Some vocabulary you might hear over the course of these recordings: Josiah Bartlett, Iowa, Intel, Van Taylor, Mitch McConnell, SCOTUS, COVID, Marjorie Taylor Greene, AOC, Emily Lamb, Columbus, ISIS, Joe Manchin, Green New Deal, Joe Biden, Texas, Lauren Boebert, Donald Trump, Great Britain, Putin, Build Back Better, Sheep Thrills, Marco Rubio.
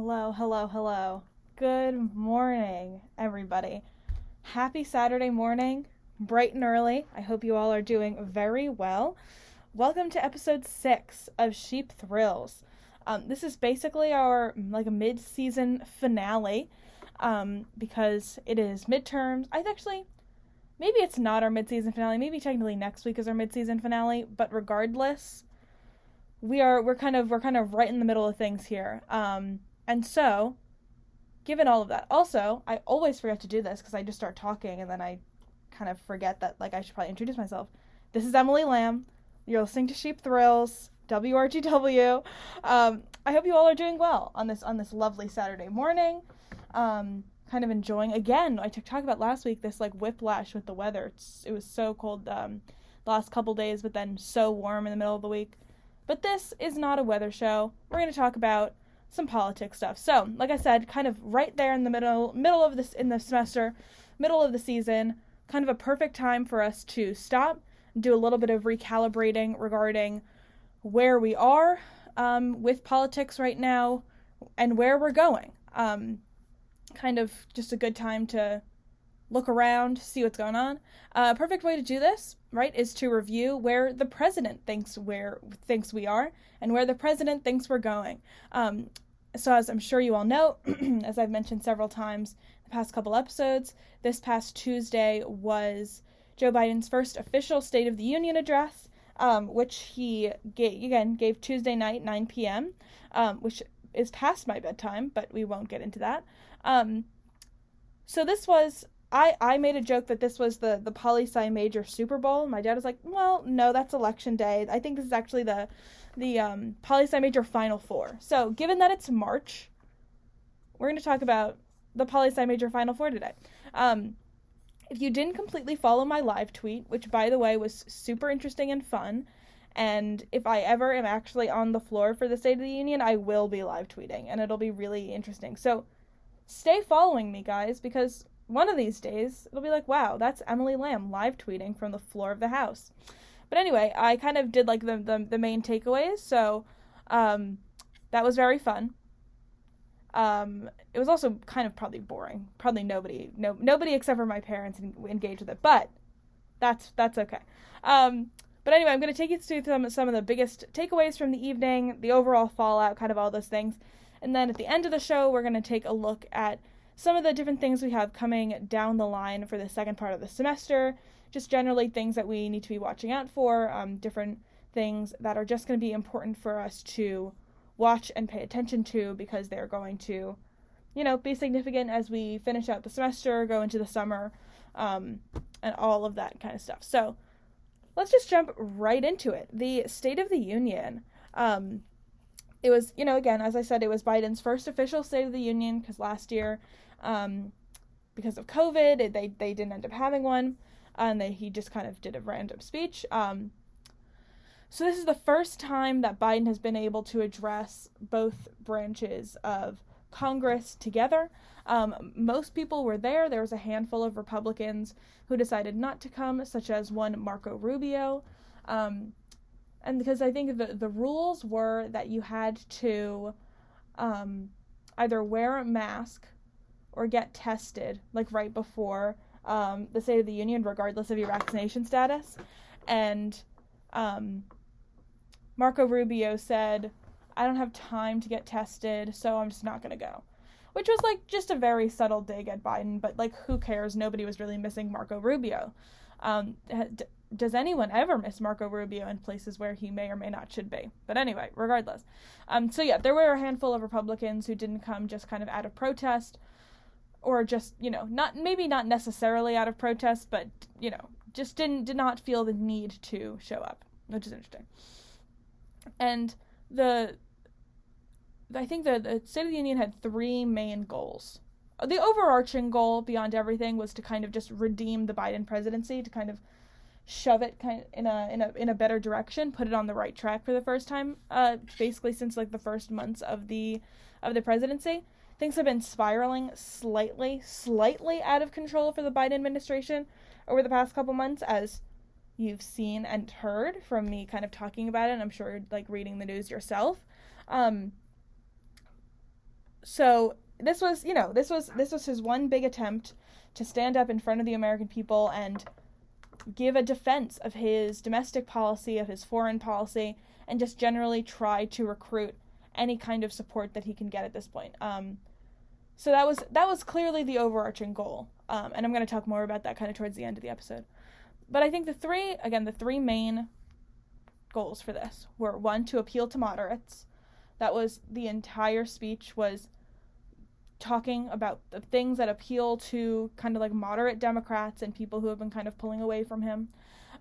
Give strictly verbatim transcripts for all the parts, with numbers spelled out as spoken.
Hello, hello, hello. Good morning, everybody. Happy Saturday morning, bright and early. I hope you all are doing very well. Welcome to episode six of Sheep Thrills. Um, this is basically our like a mid-season finale um, because it is midterms. I actually, maybe it's not our mid-season finale. Maybe technically next week is our mid-season finale, but regardless, we are we're kind of we're kind of right in the middle of things here. Um, And so, given all of that, also, I always forget to do this because I just start talking and then I kind of forget that, like, I should probably introduce myself. This is Emily Lamb. You're listening to Sheep Thrills, W R G W. Um, I hope you all are doing well on this on this lovely Saturday morning. Um, kind of enjoying, again, I talked about last week, this, like, whiplash with the weather. It's, it was so cold um, the last couple days, but then so warm in the middle of the week. But this is not a weather show. We're going to talk about some politics stuff. So, like I said, kind of right there in the middle, middle of this, in the semester, middle of the season, kind of a perfect time for us to stop, do a little bit of recalibrating regarding where we are um, with politics right now and where we're going. Um, kind of just a good time to look around, see what's going on. A uh, perfect way to do this, right, is to review where the president thinks where thinks we are and where the president thinks we're going. Um, so as I'm sure you all know, as I've mentioned several times the past couple episodes, this past Tuesday was Joe Biden's first official State of the Union address, um, which he, gave, again, gave Tuesday night, nine p.m., um, which is past my bedtime, but we won't get into that. Um, so this was... I, I made a joke that this was the, the poli-sci major Super Bowl. My dad was like, well, no, that's election day. I think this is actually the the um, poli-sci major Final Four. So given that it's March, we're going to talk about the poli-sci major Final Four today. Um, if you didn't completely follow my live tweet, which, by the way, was super interesting and fun, and if I ever am actually on the floor for the State of the Union, I will be live tweeting, and it'll be really interesting. So stay following me, guys, because one of these days, it'll be like, wow, that's Emily Lamb live tweeting from the floor of the House. But anyway, I kind of did like the the, the main takeaways, so um, that was very fun. Um, it was also kind of probably boring. Probably nobody, no nobody except for my parents engaged with it, but that's that's okay. Um, but anyway, I'm going to take you through some, some of the biggest takeaways from the evening, the overall fallout, kind of all those things. And then at the end of the show, we're going to take a look at some of the different things we have coming down the line for the second part of the semester, just generally things that we need to be watching out for, um, different things that are just going to be important for us to watch and pay attention to because they're going to, you know, be significant as we finish out the semester, go into the summer, um, and all of that kind of stuff. So let's just jump right into it. The State of the Union. Um, it was, you know, again, as I said, it was Biden's first official State of the Union because last year, Um, because of COVID, it, they they didn't end up having one, and they, he just kind of did a random speech. Um, so this is the first time that Biden has been able to address both branches of Congress together. Um, most people were there. There was a handful of Republicans who decided not to come, such as one Marco Rubio, um, and because I think the the rules were that you had to um, either wear a mask or get tested, like, right before um, the State of the Union, regardless of your vaccination status. And um, Marco Rubio said, I don't have time to get tested, so I'm just not going to go. Which was, like, just a very subtle dig at Biden, but, like, who cares? Nobody was really missing Marco Rubio. Um, d- does anyone ever miss Marco Rubio in places where he may or may not should be? But anyway, regardless. Um, so, yeah, there were a handful of Republicans who didn't come just kind of out of protest, or just, you know, not maybe not necessarily out of protest, but, you know, just didn't did not feel the need to show up, which is interesting. And the I think the, the State of the Union had three main goals. The overarching goal beyond everything was to kind of just redeem the Biden presidency, to kind of shove it kind of in a in a in a better direction, put it on the right track for the first time, uh, basically since like the first months of the of the presidency. Things have been spiraling slightly, slightly out of control for the Biden administration over the past couple months, as you've seen and heard from me kind of talking about it, and I'm sure, like, reading the news yourself. Um, So this was, you know, this was this was his one big attempt to stand up in front of the American people and give a defense of his domestic policy, of his foreign policy, and just generally try to recruit any kind of support that he can get at this point. Um, so that was that was clearly the overarching goal, um, and I'm going to talk more about that kind of towards the end of the episode. But I think the three, again, the three main goals for this were, one, to appeal to moderates. That was the entire speech, was talking about the things that appeal to kind of like moderate Democrats and people who have been kind of pulling away from him.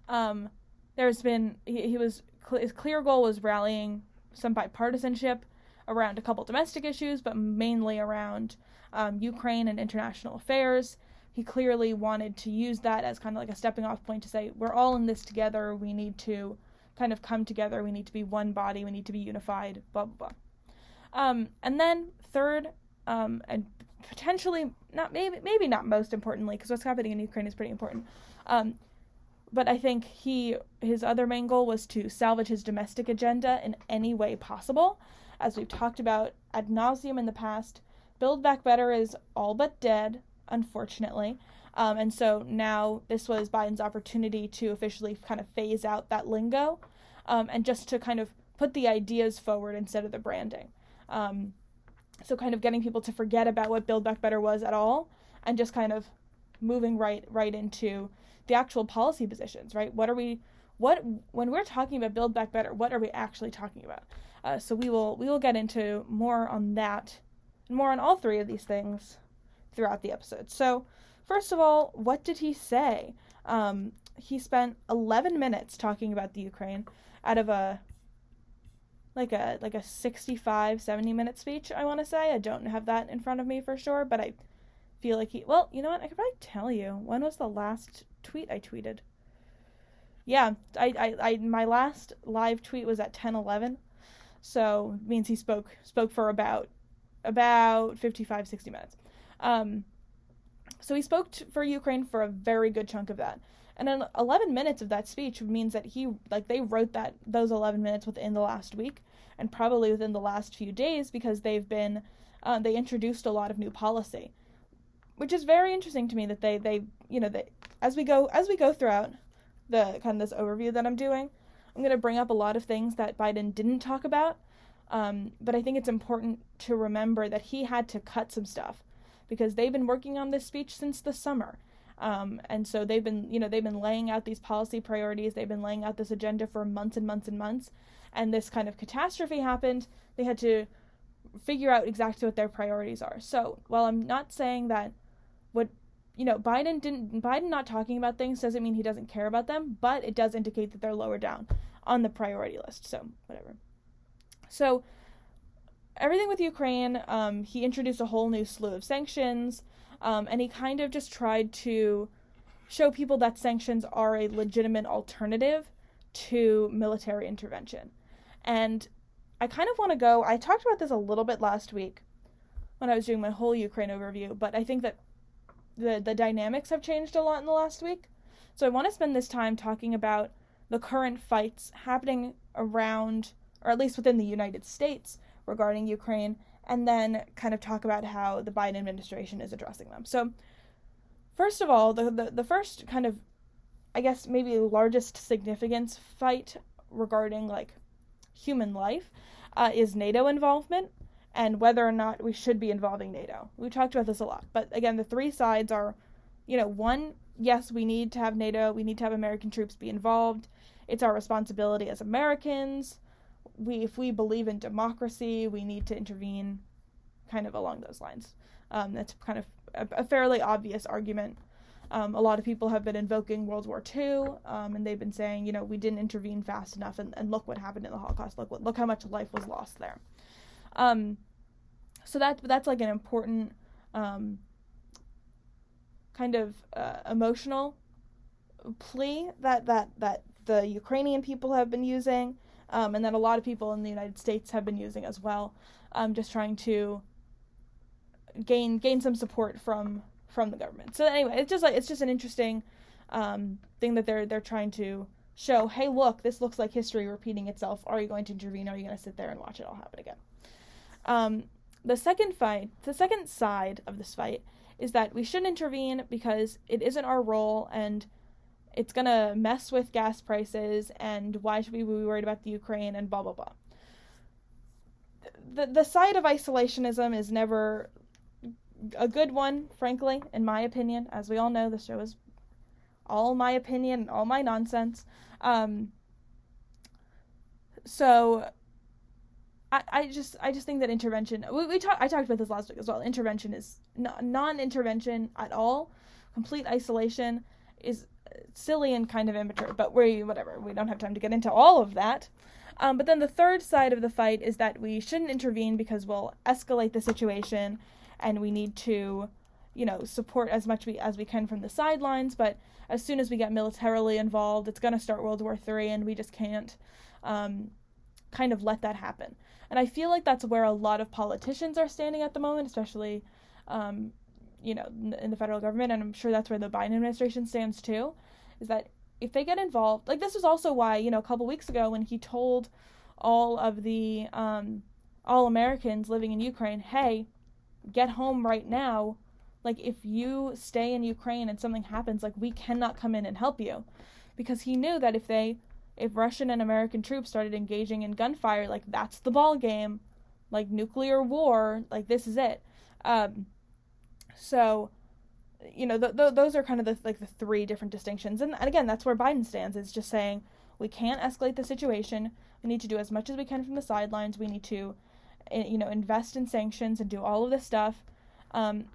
Um, there's been, he, he was, his clear goal was rallying some bipartisanship around a couple domestic issues, but mainly around um, Ukraine and international affairs. He clearly wanted to use that as kind of like a stepping off point to say, we're all in this together. We need to kind of come together. We need to be one body. We need to be unified, blah, blah, blah. Um, and then third, um, and potentially not, maybe, maybe not most importantly, because what's happening in Ukraine is pretty important. Um, but I think he, his other main goal was to salvage his domestic agenda in any way possible. As we've talked about ad nauseum in the past, Build Back Better is all but dead, unfortunately. Um, and so now this was Biden's opportunity to officially kind of phase out that lingo, um, and just to kind of put the ideas forward instead of the branding. Um, so kind of getting people to forget about what Build Back Better was at all, and just kind of moving right, right into the actual policy positions, right? What are we, what, when we're talking about Build Back Better, what are we actually talking about? Uh, so we will, we will get into more on that, more on all three of these things throughout the episode. So first of all, what did he say? Um, he spent eleven minutes talking about the Ukraine out of a, like a, like a sixty-five, seventy minute speech, I want to say. I don't have that in front of me for sure, but I feel like he, well, you know what? I could probably tell you when was the last tweet I tweeted. Yeah. I, I, I my last live tweet was at ten eleven. So it means he spoke, spoke for about, about fifty-five, sixty minutes. Um, so he spoke t- for Ukraine for a very good chunk of that. And then eleven minutes of that speech means that he, like, they wrote that, those eleven minutes within the last week and probably within the last few days, because they've been, uh, they introduced a lot of new policy, which is very interesting to me that they, they, you know, that as we go, as we go throughout the kind of this overview that I'm doing, I'm going to bring up a lot of things that Biden didn't talk about. Um, but I think it's important to remember that he had to cut some stuff, because they've been working on this speech since the summer. Um, and so they've been, you know, they've been laying out these policy priorities. They've been laying out this agenda for months and months and months. And this kind of catastrophe happened. They had to figure out exactly what their priorities are. So while I'm not saying that what, you know, Biden didn't, Biden not talking about things doesn't mean he doesn't care about them, but it does indicate that they're lower down on the priority list. So whatever. So everything with Ukraine, um, he introduced a whole new slew of sanctions, um, and he kind of just tried to show people that sanctions are a legitimate alternative to military intervention. And I kind of want to go, I talked about this a little bit last week when I was doing my whole Ukraine overview, but I think that the, the dynamics have changed a lot in the last week. So I want to spend this time talking about the current fights happening around, or at least within the United States, regarding Ukraine, and then kind of talk about how the Biden administration is addressing them. So first of all, the, the, the first kind of, I guess, maybe largest significance fight regarding like human life uh, is NATO involvement and whether or not we should be involving NATO. We talked about this a lot, but again, the three sides are, you know, one, yes, we need to have NATO, we need to have American troops be involved. It's our responsibility as Americans. We, if we believe in democracy, we need to intervene, kind of along those lines. Um, that's kind of a, a fairly obvious argument. Um, a lot of people have been invoking World War Two, um, and they've been saying, you know, we didn't intervene fast enough, and, and look what happened in the Holocaust. Look what, look how much life was lost there. Um, so that that's like an important um, kind of uh, emotional plea that that that the Ukrainian people have been using. Um, and that a lot of people in the United States have been using as well, um, just trying to gain gain some support from from the government. So anyway, it's just like it's just an interesting um, thing that they're they're trying to show. Hey, look, this looks like history repeating itself. Are you going to intervene? Are you going to sit there and watch it all happen again? Um, The second fight, the second side of this fight is that we shouldn't intervene because it isn't our role and it's going to mess with gas prices and why should we be worried about the Ukraine and blah, blah, blah. The, the side of isolationism is never a good one, frankly, in my opinion. As we all know, this show is all my opinion and all my nonsense. Um, so I, I just I just think that intervention, we, we talked I talked about this last week as well. Intervention is non-intervention at all. Complete isolation is silly and kind of immature, but we whatever. We don't have time to get into all of that. Um, but then the third side of the fight is that we shouldn't intervene because we'll escalate the situation, and we need to, you know, support as much we, as we can from the sidelines. But as soon as we get militarily involved, it's going to start World War Three, and we just can't um, kind of let that happen. And I feel like that's where a lot of politicians are standing at the moment, especially, um, you know, in the federal government. And I'm sure that's where the Biden administration stands too, is that if they get involved, like this is also why, you know, a couple weeks ago when he told all of the um, all Americans living in Ukraine, hey, get home right now. Like, if you stay in Ukraine and something happens, like, we cannot come in and help you. Because he knew that if they, if Russian and American troops started engaging in gunfire, like, that's the ball game. Like, nuclear war, like, this is it. Um, so, you know, th- th- those are kind of, the like, the three different distinctions. And, and, again, that's where Biden stands, is just saying, we can't escalate the situation. We need to do as much as we can from the sidelines. We need to, you know, invest in sanctions and do all of this stuff, um,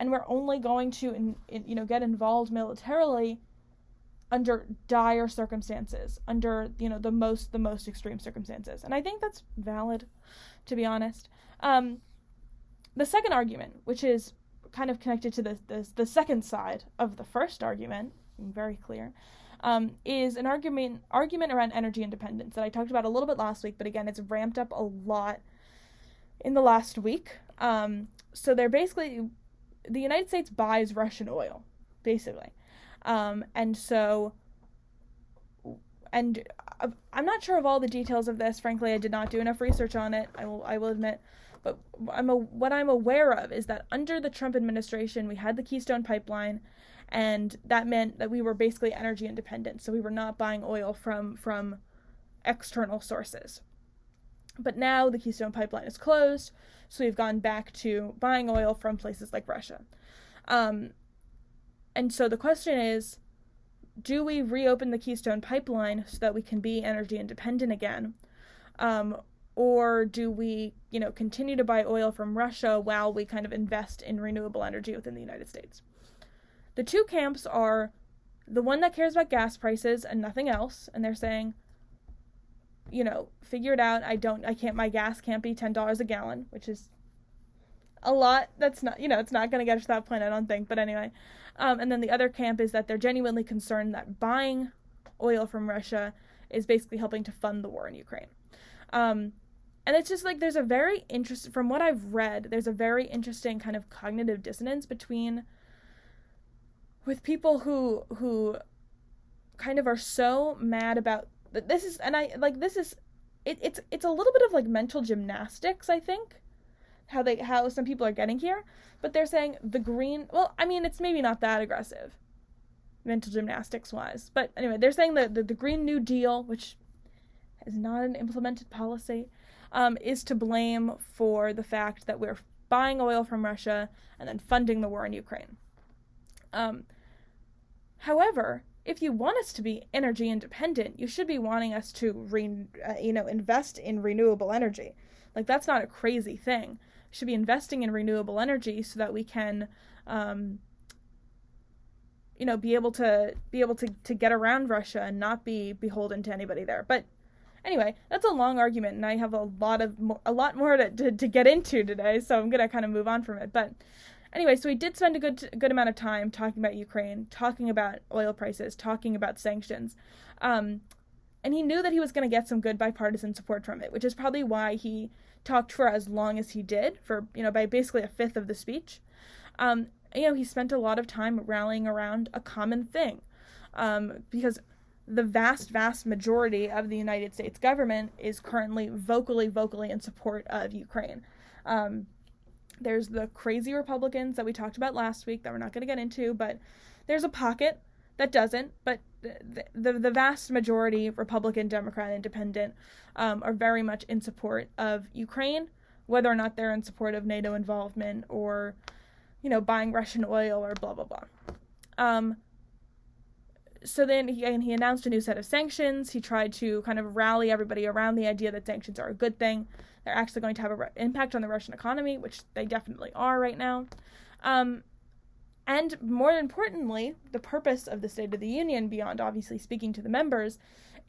and we're only going to, in, in, you know, get involved militarily under dire circumstances, under, you know, the most, the most extreme circumstances, and I think that's valid, to be honest. Um, the second argument, which is kind of connected to the, the, the second side of the first argument, very clear, Um, is an argument, argument around energy independence that I talked about a little bit last week, but again, it's ramped up a lot in the last week. Um, so they're basically, the United States buys Russian oil, basically. Um, and so, and I'm not sure of all the details of this, frankly. I did not do enough research on it, I will, I will admit, but I'm a, what I'm aware of is that under the Trump administration, we had the Keystone Pipeline, and that meant that we were basically energy independent. So we were not buying oil from, from external sources. But now the Keystone Pipeline is closed, so we've gone back to buying oil from places like Russia. Um, and so the question is, do we reopen the Keystone Pipeline so that we can be energy independent again? Um, or do we, you know, continue to buy oil from Russia while we kind of invest in renewable energy within the United States? The two camps are the one that cares about gas prices and nothing else, and they're saying, you know, figure it out, I don't, I can't, my gas can't be ten dollars a gallon, which is a lot, that's not, you know, it's not going to get us to that point, I don't think, but anyway. Um, and then the other camp is that they're genuinely concerned that buying oil from Russia is basically helping to fund the war in Ukraine. Um, and it's just like, there's a very interesting, from what I've read, there's a very interesting kind of cognitive dissonance between, with people who, who kind of are so mad about This is, and I, like, this is, it, it's, it's a little bit of, like, mental gymnastics, I think, how they, how some people are getting here, but they're saying the green, well, I mean, it's maybe not that aggressive, mental gymnastics-wise, but anyway, they're saying that the, the Green New Deal, which is not an implemented policy, um, is to blame for the fact that we're buying oil from Russia and then funding the war in Ukraine. Um, however, if you want us to be energy independent, you should be wanting us to, re, uh, you know, invest in renewable energy. Like, that's not a crazy thing. You should be investing in renewable energy so that we can, um, you know, be able to be able to, to get around Russia and not be beholden to anybody there. But anyway, that's a long argument, and I have a lot of mo- a lot more to, to to get into today, so I'm gonna kind of move on from it, but. Anyway, so we did spend a good good amount of time talking about Ukraine, talking about oil prices, talking about sanctions. Um, and he knew that he was going to get some good bipartisan support from it, which is probably why he talked for as long as he did, for, you know, by basically a fifth of the speech. Um, you know, he spent a lot of time rallying around a common thing, um, because the vast, vast majority of the United States government is currently vocally, vocally in support of Ukraine. Um There's the crazy Republicans that we talked about last week that we're not going to get into, but there's a pocket that doesn't, but the the, the vast majority, Republican, Democrat, Independent, um, are very much in support of Ukraine, whether or not they're in support of NATO involvement or, you know, buying Russian oil or blah, blah, blah. Um, so then he, and he announced a new set of sanctions. He tried to kind of rally everybody around the idea that sanctions are a good thing. They're actually going to have an re- impact on the Russian economy, which they definitely are right now. Um, and more importantly, the purpose of the State of the Union, beyond obviously speaking to the members,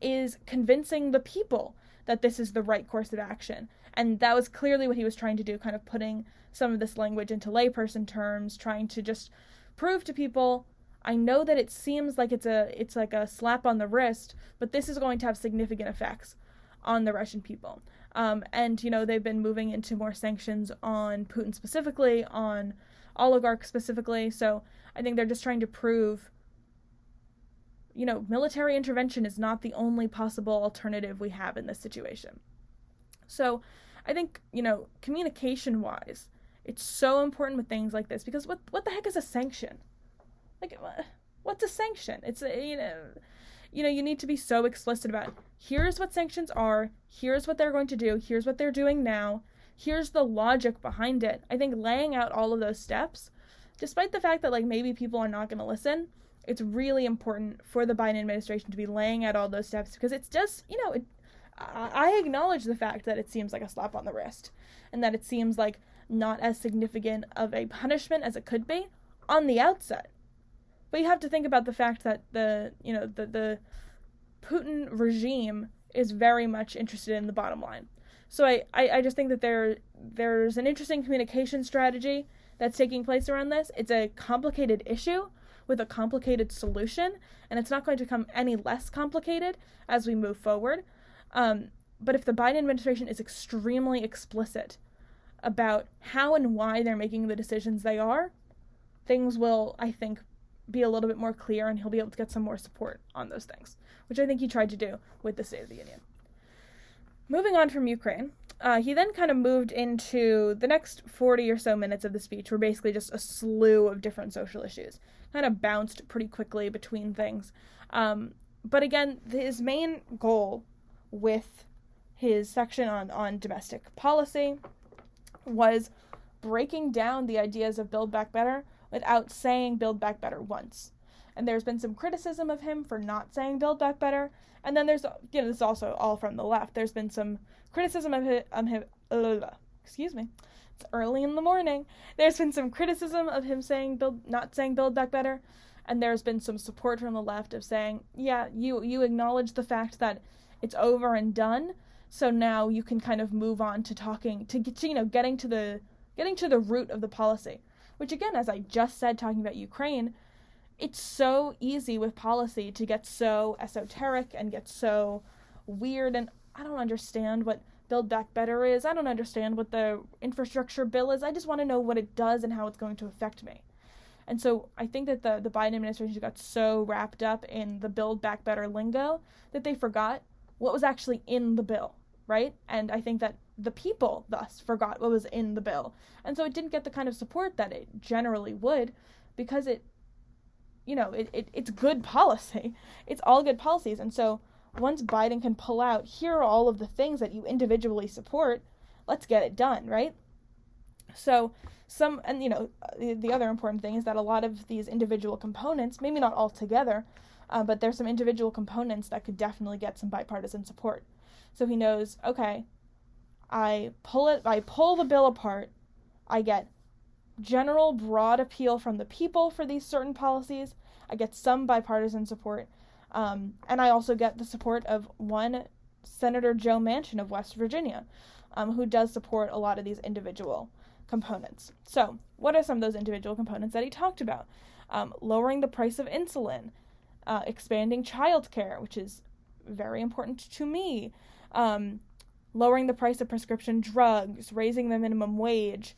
is convincing the people that this is the right course of action. And that was clearly what he was trying to do, kind of putting some of this language into layperson terms, trying to just prove to people, I know that it seems like it's a it's like a slap on the wrist, but this is going to have significant effects on the Russian people. Um, and, you know, they've been moving into more sanctions on Putin specifically, on oligarchs specifically. So I think they're just trying to prove, you know, military intervention is not the only possible alternative we have in this situation. So I think, you know, communication-wise, it's so important with things like this, because what what the heck is a sanction? Like, what's a sanction? It's, a, you know, you know, you need to be so explicit about, here's what sanctions are, here's what they're going to do, here's what they're doing now, here's the logic behind it. I think laying out all of those steps, despite the fact that, like, maybe people are not going to listen, it's really important for the Biden administration to be laying out all those steps, because it's just, you know, it, I acknowledge the fact that it seems like a slap on the wrist and that it seems like not as significant of a punishment as it could be on the outset. But you have to think about the fact that the, you know, the, the Putin regime is very much interested in the bottom line. So I, I, I just think that there there's an interesting communication strategy that's taking place around this. It's a complicated issue with a complicated solution, and it's not going to become any less complicated as we move forward. Um, but if the Biden administration is extremely explicit about how and why they're making the decisions they are, things will, I think, be a little bit more clear, and he'll be able to get some more support on those things, which I think he tried to do with the State of the Union. Moving on from Ukraine, uh, he then kind of moved into the next forty or so minutes of the speech were basically just a slew of different social issues. Kind of bounced pretty quickly between things. Um, but again, his main goal with his section on, on domestic policy was breaking down the ideas of Build Back Better without saying Build Back Better once. And there's been some criticism of him for not saying Build Back Better. And then there's, you know, this is also all from the left. There's been some criticism of him, of him uh, excuse me, it's early in the morning. There's been some criticism of him saying build, not saying Build Back Better. And there's been some support from the left of saying, yeah, you, you acknowledge the fact that it's over and done, so now you can kind of move on to talking, to, get, to you know, getting to the getting to the root of the policy. Which again, as I just said, talking about Ukraine, it's so easy with policy to get so esoteric and get so weird, and I don't understand what Build Back Better is, I don't understand what the infrastructure bill is, I just want to know what it does and how it's going to affect me. And so I think that the, the Biden administration got so wrapped up in the Build Back Better lingo that they forgot what was actually in the bill, right? And I think that the people, thus, forgot what was in the bill. And so it didn't get the kind of support that it generally would, because it, you know, it, it it's good policy. It's all good policies. And so once Biden can pull out, here are all of the things that you individually support, let's get it done, right? So some, and you know, the, the other important thing is that a lot of these individual components, maybe not all together, Uh, but there's some individual components that could definitely get some bipartisan support. So he knows, okay, I pull it, I pull the bill apart, I get general broad appeal from the people for these certain policies, I get some bipartisan support, um, and I also get the support of one Senator Joe Manchin of West Virginia, um, who does support a lot of these individual components. So what are some of those individual components that he talked about? Um, lowering the price of insulin, Uh, expanding childcare, which is very important to me, um, lowering the price of prescription drugs, raising the minimum wage.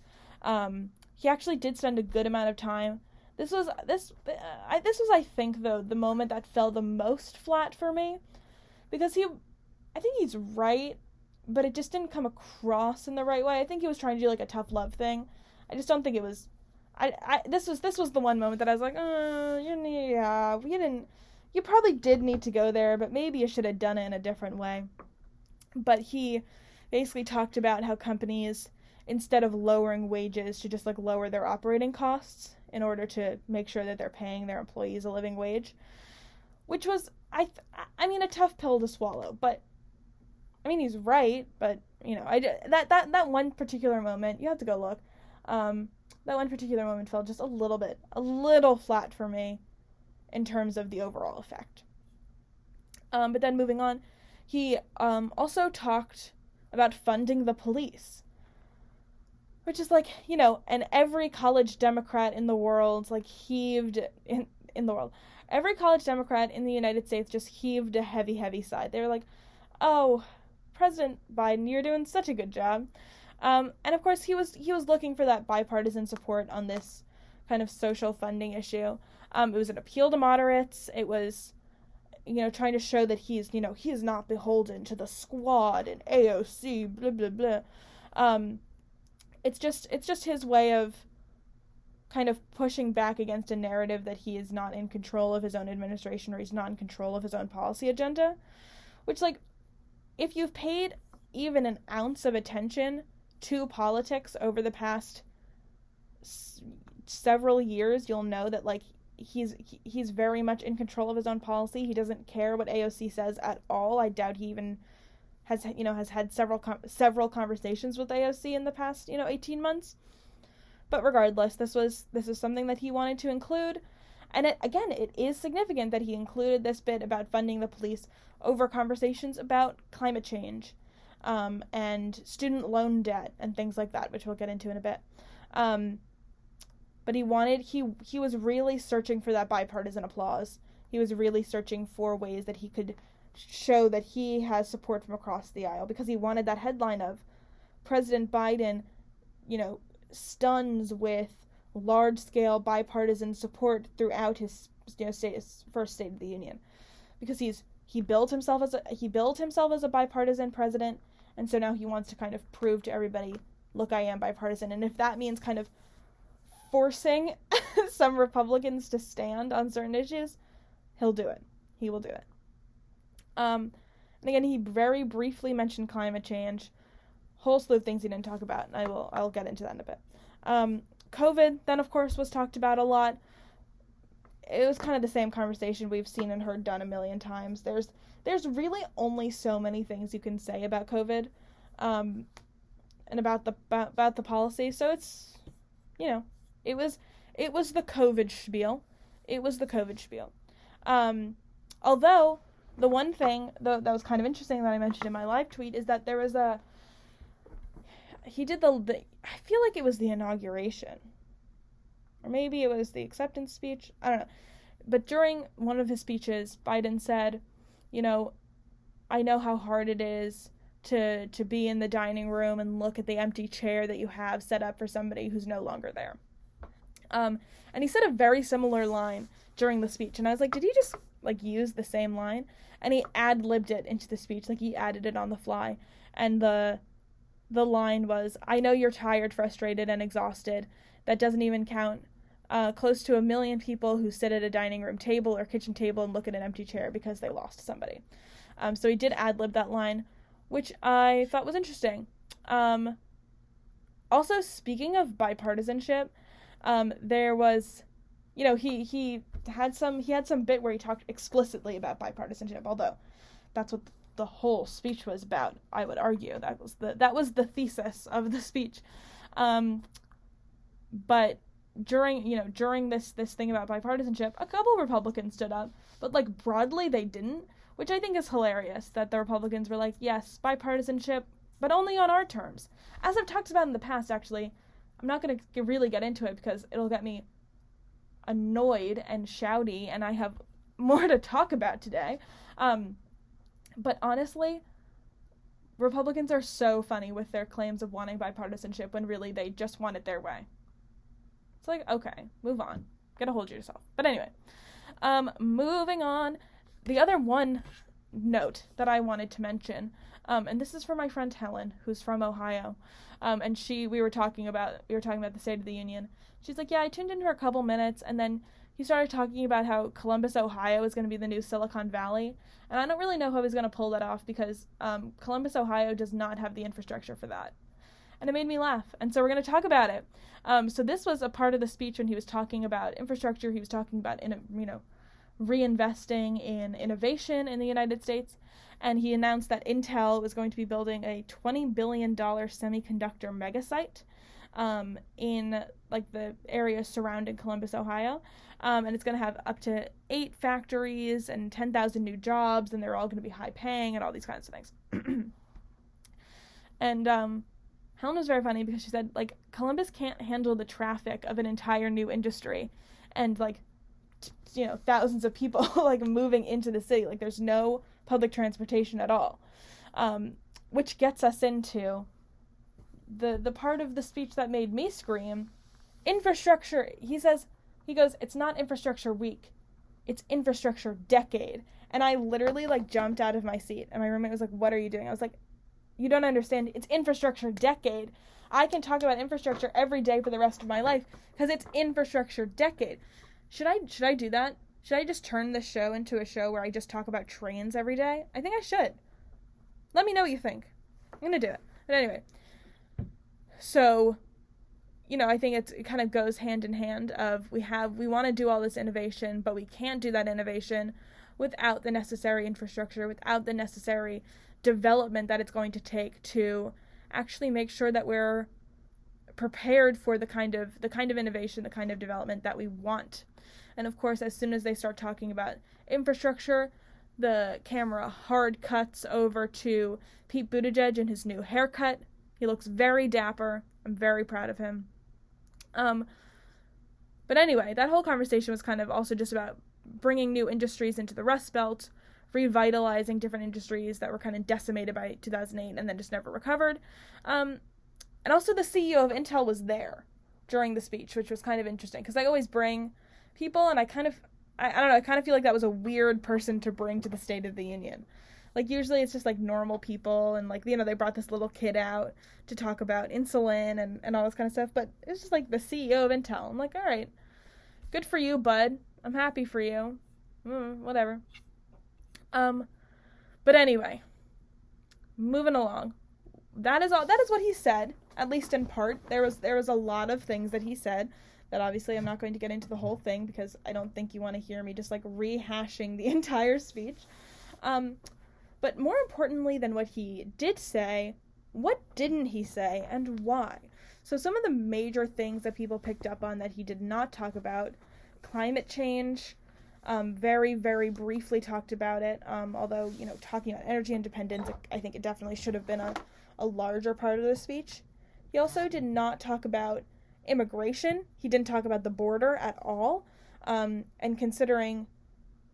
Um, he actually did spend a good amount of time. This was this uh, I, this was I think though the moment that fell the most flat for me, because he, I think he's right, but it just didn't come across in the right way. I think he was trying to do like a tough love thing. I just don't think it was. I, I this was this was the one moment that I was like, oh, you, yeah, you didn't. You probably did need to go there, but maybe you should have done it in a different way. But he basically talked about how companies, instead of lowering wages, should just like lower their operating costs in order to make sure that they're paying their employees a living wage, which was, I, th- I mean, a tough pill to swallow. But I mean, he's right. But you know, I that that that one particular moment, you have to go look. Um, that one particular moment fell just a little bit, a little flat for me, in terms of the overall effect. Um, but then moving on, he um, also talked about funding the police, which is like, you know, and every college Democrat in the world, like, heaved, in, in the world, every college Democrat in the United States just heaved a heavy, heavy sigh. They were like, oh, President Biden, you're doing such a good job. Um, and of course, he was he was looking for that bipartisan support on this kind of social funding issue. Um, it was an appeal to moderates. It was, you know, trying to show that he's, you know, he is not beholden to the Squad and A O C, blah, blah, blah. Um, it's just, it's just his way of kind of pushing back against a narrative that he is not in control of his own administration, or he's not in control of his own policy agenda, which, like, if you've paid even an ounce of attention to politics over the past s- several years, you'll know that, like, He's he's very much in control of his own policy. He doesn't care what A O C says at all. I doubt he even has, you know, has had several com- several conversations with A O C in the past, you know, eighteen months. But regardless, this was this is something that he wanted to include, and it, again, it is significant that he included this bit about funding the police over conversations about climate change, um, and student loan debt and things like that, which we'll get into in a bit. Um, But he wanted, he he was really searching for that bipartisan applause. He was really searching for ways that he could show that he has support from across the aisle, because he wanted that headline of President Biden, you know, stuns with large-scale bipartisan support throughout his, you know, state, his first State of the Union, because he's he built himself as a he built himself as a bipartisan president, and so now he wants to kind of prove to everybody, look, I am bipartisan, and if that means kind of forcing some Republicans to stand on certain issues, he'll do it. He will do it. Um, and again, he very briefly mentioned climate change, whole slew of things he didn't talk about, and I will I'll get into that in a bit. Um, COVID, then, of course, was talked about a lot. It was kind of the same conversation we've seen and heard done a million times. There's there's really only so many things you can say about COVID, um, and about the about, about the policy. So it's, you know. It was, it was the COVID spiel. It was the COVID spiel. Um, although the one thing though that was kind of interesting that I mentioned in my live tweet is that there was a, he did the, the I feel like it was the inauguration, or maybe it was the acceptance speech. I don't know. But during one of his speeches, Biden said, you know, I know how hard it is to, to be in the dining room and look at the empty chair that you have set up for somebody who's no longer there. Um, and he said a very similar line during the speech, and I was like, did he just, like, use the same line? And he ad-libbed it into the speech, like, he added it on the fly, and the, the line was, I know you're tired, frustrated, and exhausted, that doesn't even count, uh, close to a million people who sit at a dining room table or kitchen table and look at an empty chair because they lost somebody. Um, so he did ad-lib that line, which I thought was interesting. Um, also, speaking of bipartisanship, Um, there was, you know, he, he had some, he had some bit where he talked explicitly about bipartisanship, although that's what the whole speech was about, I would argue. That was the, that was the thesis of the speech. Um, but during, you know, during this, this thing about bipartisanship, a couple Republicans stood up, but, like, broadly they didn't, which I think is hilarious, that the Republicans were like, yes, bipartisanship, but only on our terms. As I've talked about in the past, actually, I'm not going to really get into it because it'll get me annoyed and shouty, and I have more to talk about today. Um, but honestly, Republicans are so funny with their claims of wanting bipartisanship when really they just want it their way. It's like, okay, move on. Get a hold of yourself. But anyway, um, moving on. The other one note that I wanted to mention, um, and this is for my friend Helen, who's from Ohio, Um, and she, we were talking about, we were talking about the State of the Union. She's like, yeah, I tuned in for a couple minutes, and then he started talking about how Columbus, Ohio is going to be the new Silicon Valley. And I don't really know how he's going to pull that off, because um, Columbus, Ohio does not have the infrastructure for that. And it made me laugh. And so we're going to talk about it. Um, so this was a part of the speech when he was talking about infrastructure. He was talking about, in a, you know, reinvesting in innovation in the United States. And he announced that Intel was going to be building a twenty billion dollars semiconductor megasite um, in like the area surrounding Columbus, Ohio. Um, and it's going to have up to eight factories and ten thousand new jobs, and they're all going to be high paying and all these kinds of things. And um, Helen was very funny, because she said, like, Columbus can't handle the traffic of an entire new industry and, like, t- you know, thousands of people, like, moving into the city. Like, there's no public transportation at all, um, which gets us into the the part of the speech that made me scream, infrastructure. He says, he goes, it's not infrastructure week, it's infrastructure decade. And I literally, like, jumped out of my seat, and my roommate was like, what are you doing? I was like, you don't understand, it's infrastructure decade. I can talk about infrastructure every day for the rest of my life, because it's infrastructure decade. Should I, should I do that? Should I just turn this show into a show where I just talk about trains every day? I think I should. Let me know what you think. I'm going to do it. But anyway, so, you know, I think it's, it kind of goes hand in hand of we have, we want to do all this innovation, but we can't do that innovation without the necessary infrastructure, without the necessary development that it's going to take to actually make sure that we're prepared for the kind of, the kind of innovation, the kind of development that we want. And of course, as soon as they start talking about infrastructure, the camera hard cuts over to Pete Buttigieg and his new haircut. He looks very dapper. I'm very proud of him. Um, but anyway, that whole conversation was kind of also just about bringing new industries into the Rust Belt, revitalizing different industries that were kind of decimated by two thousand eight and then just never recovered. Um, and also the C E O of Intel was there during the speech, which was kind of interesting, because I always bring people, and I kind of, I, I don't know, I kind of feel like that was a weird person to bring to the State of the Union. Like, usually it's just, like, normal people, and, like, you know, they brought this little kid out to talk about insulin and, and all this kind of stuff, but it was just, like, the C E O of Intel. I'm like, all right, good for you, bud. I'm happy for you. Mm, whatever. Um, but anyway, moving along. That is all, that is what he said, at least in part. There was, there was a lot of things that he said that obviously I'm not going to get into the whole thing, because I don't think you want to hear me just, like, rehashing the entire speech. Um, but more importantly than what he did say, what didn't he say and why? So some of the major things that people picked up on that he did not talk about, climate change, Um, very, very briefly talked about it, um, although, you know, talking about energy independence, I think it definitely should have been a, a larger part of the speech. He also did not talk about immigration. He didn't talk about the border at all, um, and considering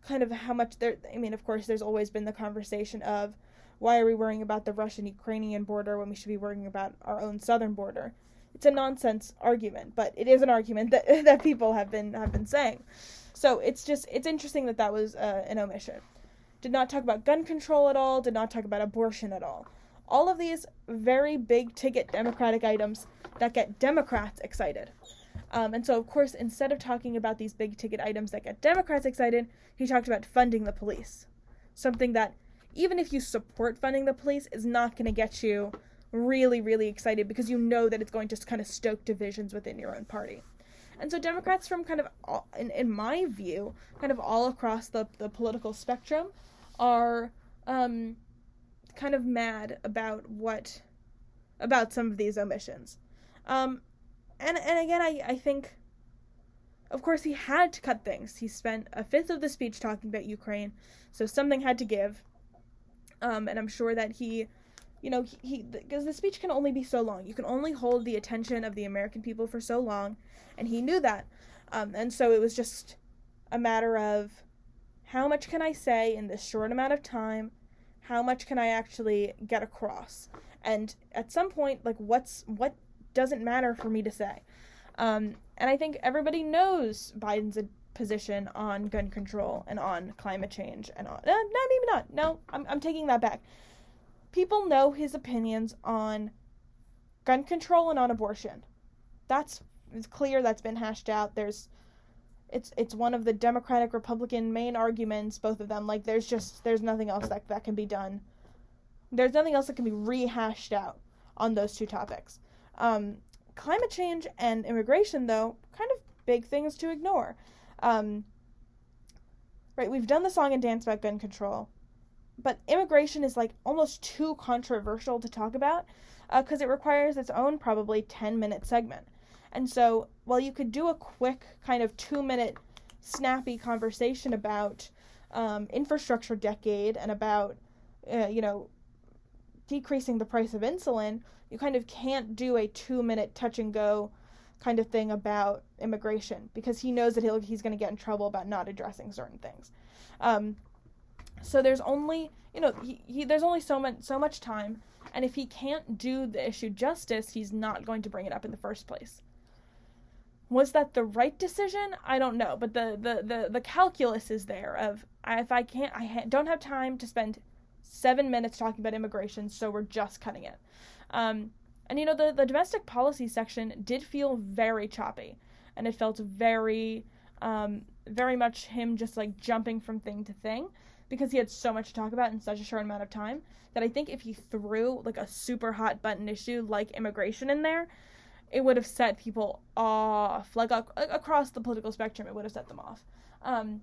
kind of how much there, I mean, of course, there's always been the conversation of why are we worrying about the Russian-Ukrainian border when we should be worrying about our own southern border? It's a nonsense argument, but it is an argument that that people have been have been saying. So it's just, it's interesting that that was uh, an omission. Did not talk about gun control at all, did not talk about abortion at all. All of these very big ticket Democratic items that get Democrats excited. Um, and so, of course, instead of talking about these big ticket items that get Democrats excited, he talked about funding the police. Something that, even if you support funding the police, is not going to get you really, really excited, because you know that it's going to kind of stoke divisions within your own party. And so Democrats from kind of, all, in, in my view, kind of all across the, the political spectrum are um, kind of mad about what, about some of these omissions. Um, and, and again, I, I think, of course, he had to cut things. He spent a fifth of the speech talking about Ukraine, so something had to give. Um, and I'm sure that he... You know, he, because the speech can only be so long. You can only hold the attention of the American people for so long, and he knew that. Um, and so it was just a matter of how much can I say in this short amount of time? How much can I actually get across? And at some point, like, what's what doesn't matter for me to say? Um, and I think everybody knows Biden's position on gun control and on climate change and on. No, no maybe not. No, I'm I'm taking that back. People know his opinions on gun control and on abortion. That's it's clear that's been hashed out. There's it's it's one of the Democratic Republican main arguments, both of them. Like there's just there's nothing else that, that can be done. There's nothing else that can be rehashed out on those two topics. Um, climate change and immigration, though, kind of big things to ignore. Um, right, we've done the song and dance about gun control, but immigration is like almost too controversial to talk about because uh, it requires its own probably ten-minute segment. And so while you could do a quick kind of two-minute snappy conversation about um, infrastructure decade and about, uh, you know, decreasing the price of insulin, you kind of can't do a two-minute touch-and-go kind of thing about immigration because he knows that he'll, he's going to get in trouble about not addressing certain things. Um, so there's only, you know, he, he, there's only so much, so much time, and if he can't do the issue justice, he's not going to bring it up in the first place. Was that the right decision? I don't know, but the, the, the, the calculus is there of, if I can't, I ha- don't have time to spend seven minutes talking about immigration, so we're just cutting it. Um, and, you know, the, the domestic policy section did feel very choppy, and it felt very, um, very much him just, like, jumping from thing to thing, because he had so much to talk about in such a short amount of time, that I think if he threw, like, a super hot button issue like immigration in there, it would have set people off, like, a- across the political spectrum, it would have set them off. Um,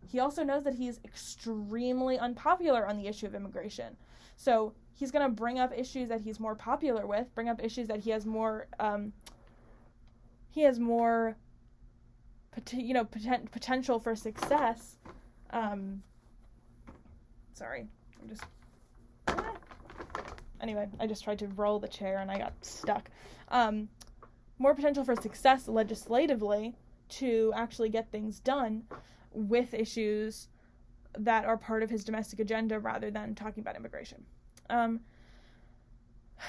he also knows that he's extremely unpopular on the issue of immigration, so he's going to bring up issues that he's more popular with, bring up issues that he has more, um, he has more, you know, poten- potential for success. Um, sorry, I'm just, ah. Anyway, I just tried to roll the chair and I got stuck. Um, more potential for success legislatively to actually get things done with issues that are part of his domestic agenda rather than talking about immigration. Um,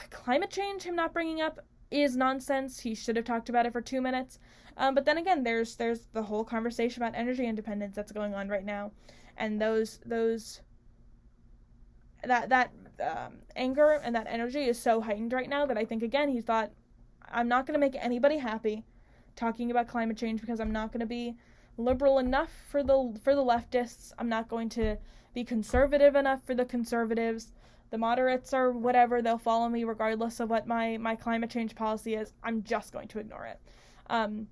climate change, him not bringing up, is nonsense. He should have talked about it for two minutes. Um, but then again, there's there's the whole conversation about energy independence that's going on right now, and those those that that um, anger and that energy is so heightened right now that I think again he thought, I'm not going to make anybody happy talking about climate change because I'm not going to be liberal enough for the for the leftists. I'm not going to be conservative enough for the conservatives. The moderates are whatever, they'll follow me regardless of what my, my climate change policy is. I'm just going to ignore it. Um,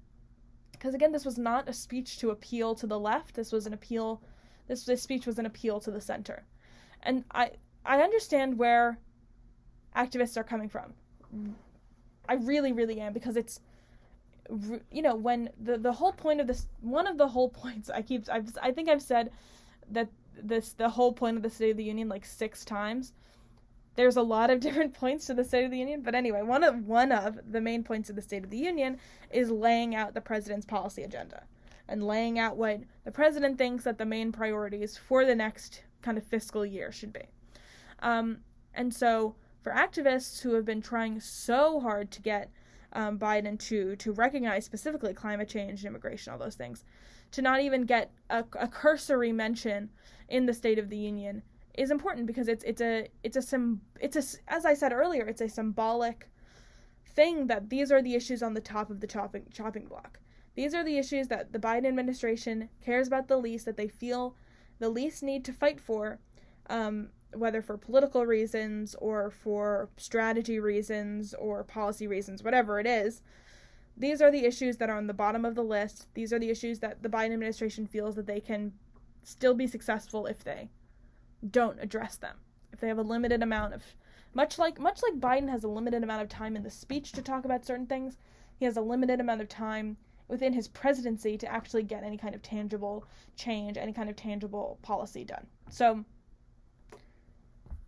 because again, this was not a speech to appeal to the left. This was an appeal, this, this speech was an appeal to the center. And I, I understand where activists are coming from. I really, really am, because it's, you know, when the, the whole point of this, one of the whole points I keep, I've, I think I've said that this, the whole point of the State of the Union like six times. There's a lot of different points to the State of the Union, but anyway, one of one of the main points of the State of the Union is laying out the president's policy agenda and laying out what the president thinks that the main priorities for the next kind of fiscal year should be. Um, and so for activists who have been trying so hard to get um, Biden to to recognize specifically climate change and immigration, all those things, to not even get a, a cursory mention in the State of the Union is important because it's it's a it's a sim, it's a as I said earlier, it's a symbolic thing that these are the issues on the top of the chopping chopping block. These are the issues that the Biden administration cares about the least, that they feel the least need to fight for, um, whether for political reasons or for strategy reasons or policy reasons, whatever it is. These are the issues that are on the bottom of the list. These are the issues that the Biden administration feels that they can still be successful if they don't address them. If they have a limited amount of, much like much like Biden has a limited amount of time in the speech to talk about certain things, he has a limited amount of time within his presidency to actually get any kind of tangible change, any kind of tangible policy done. So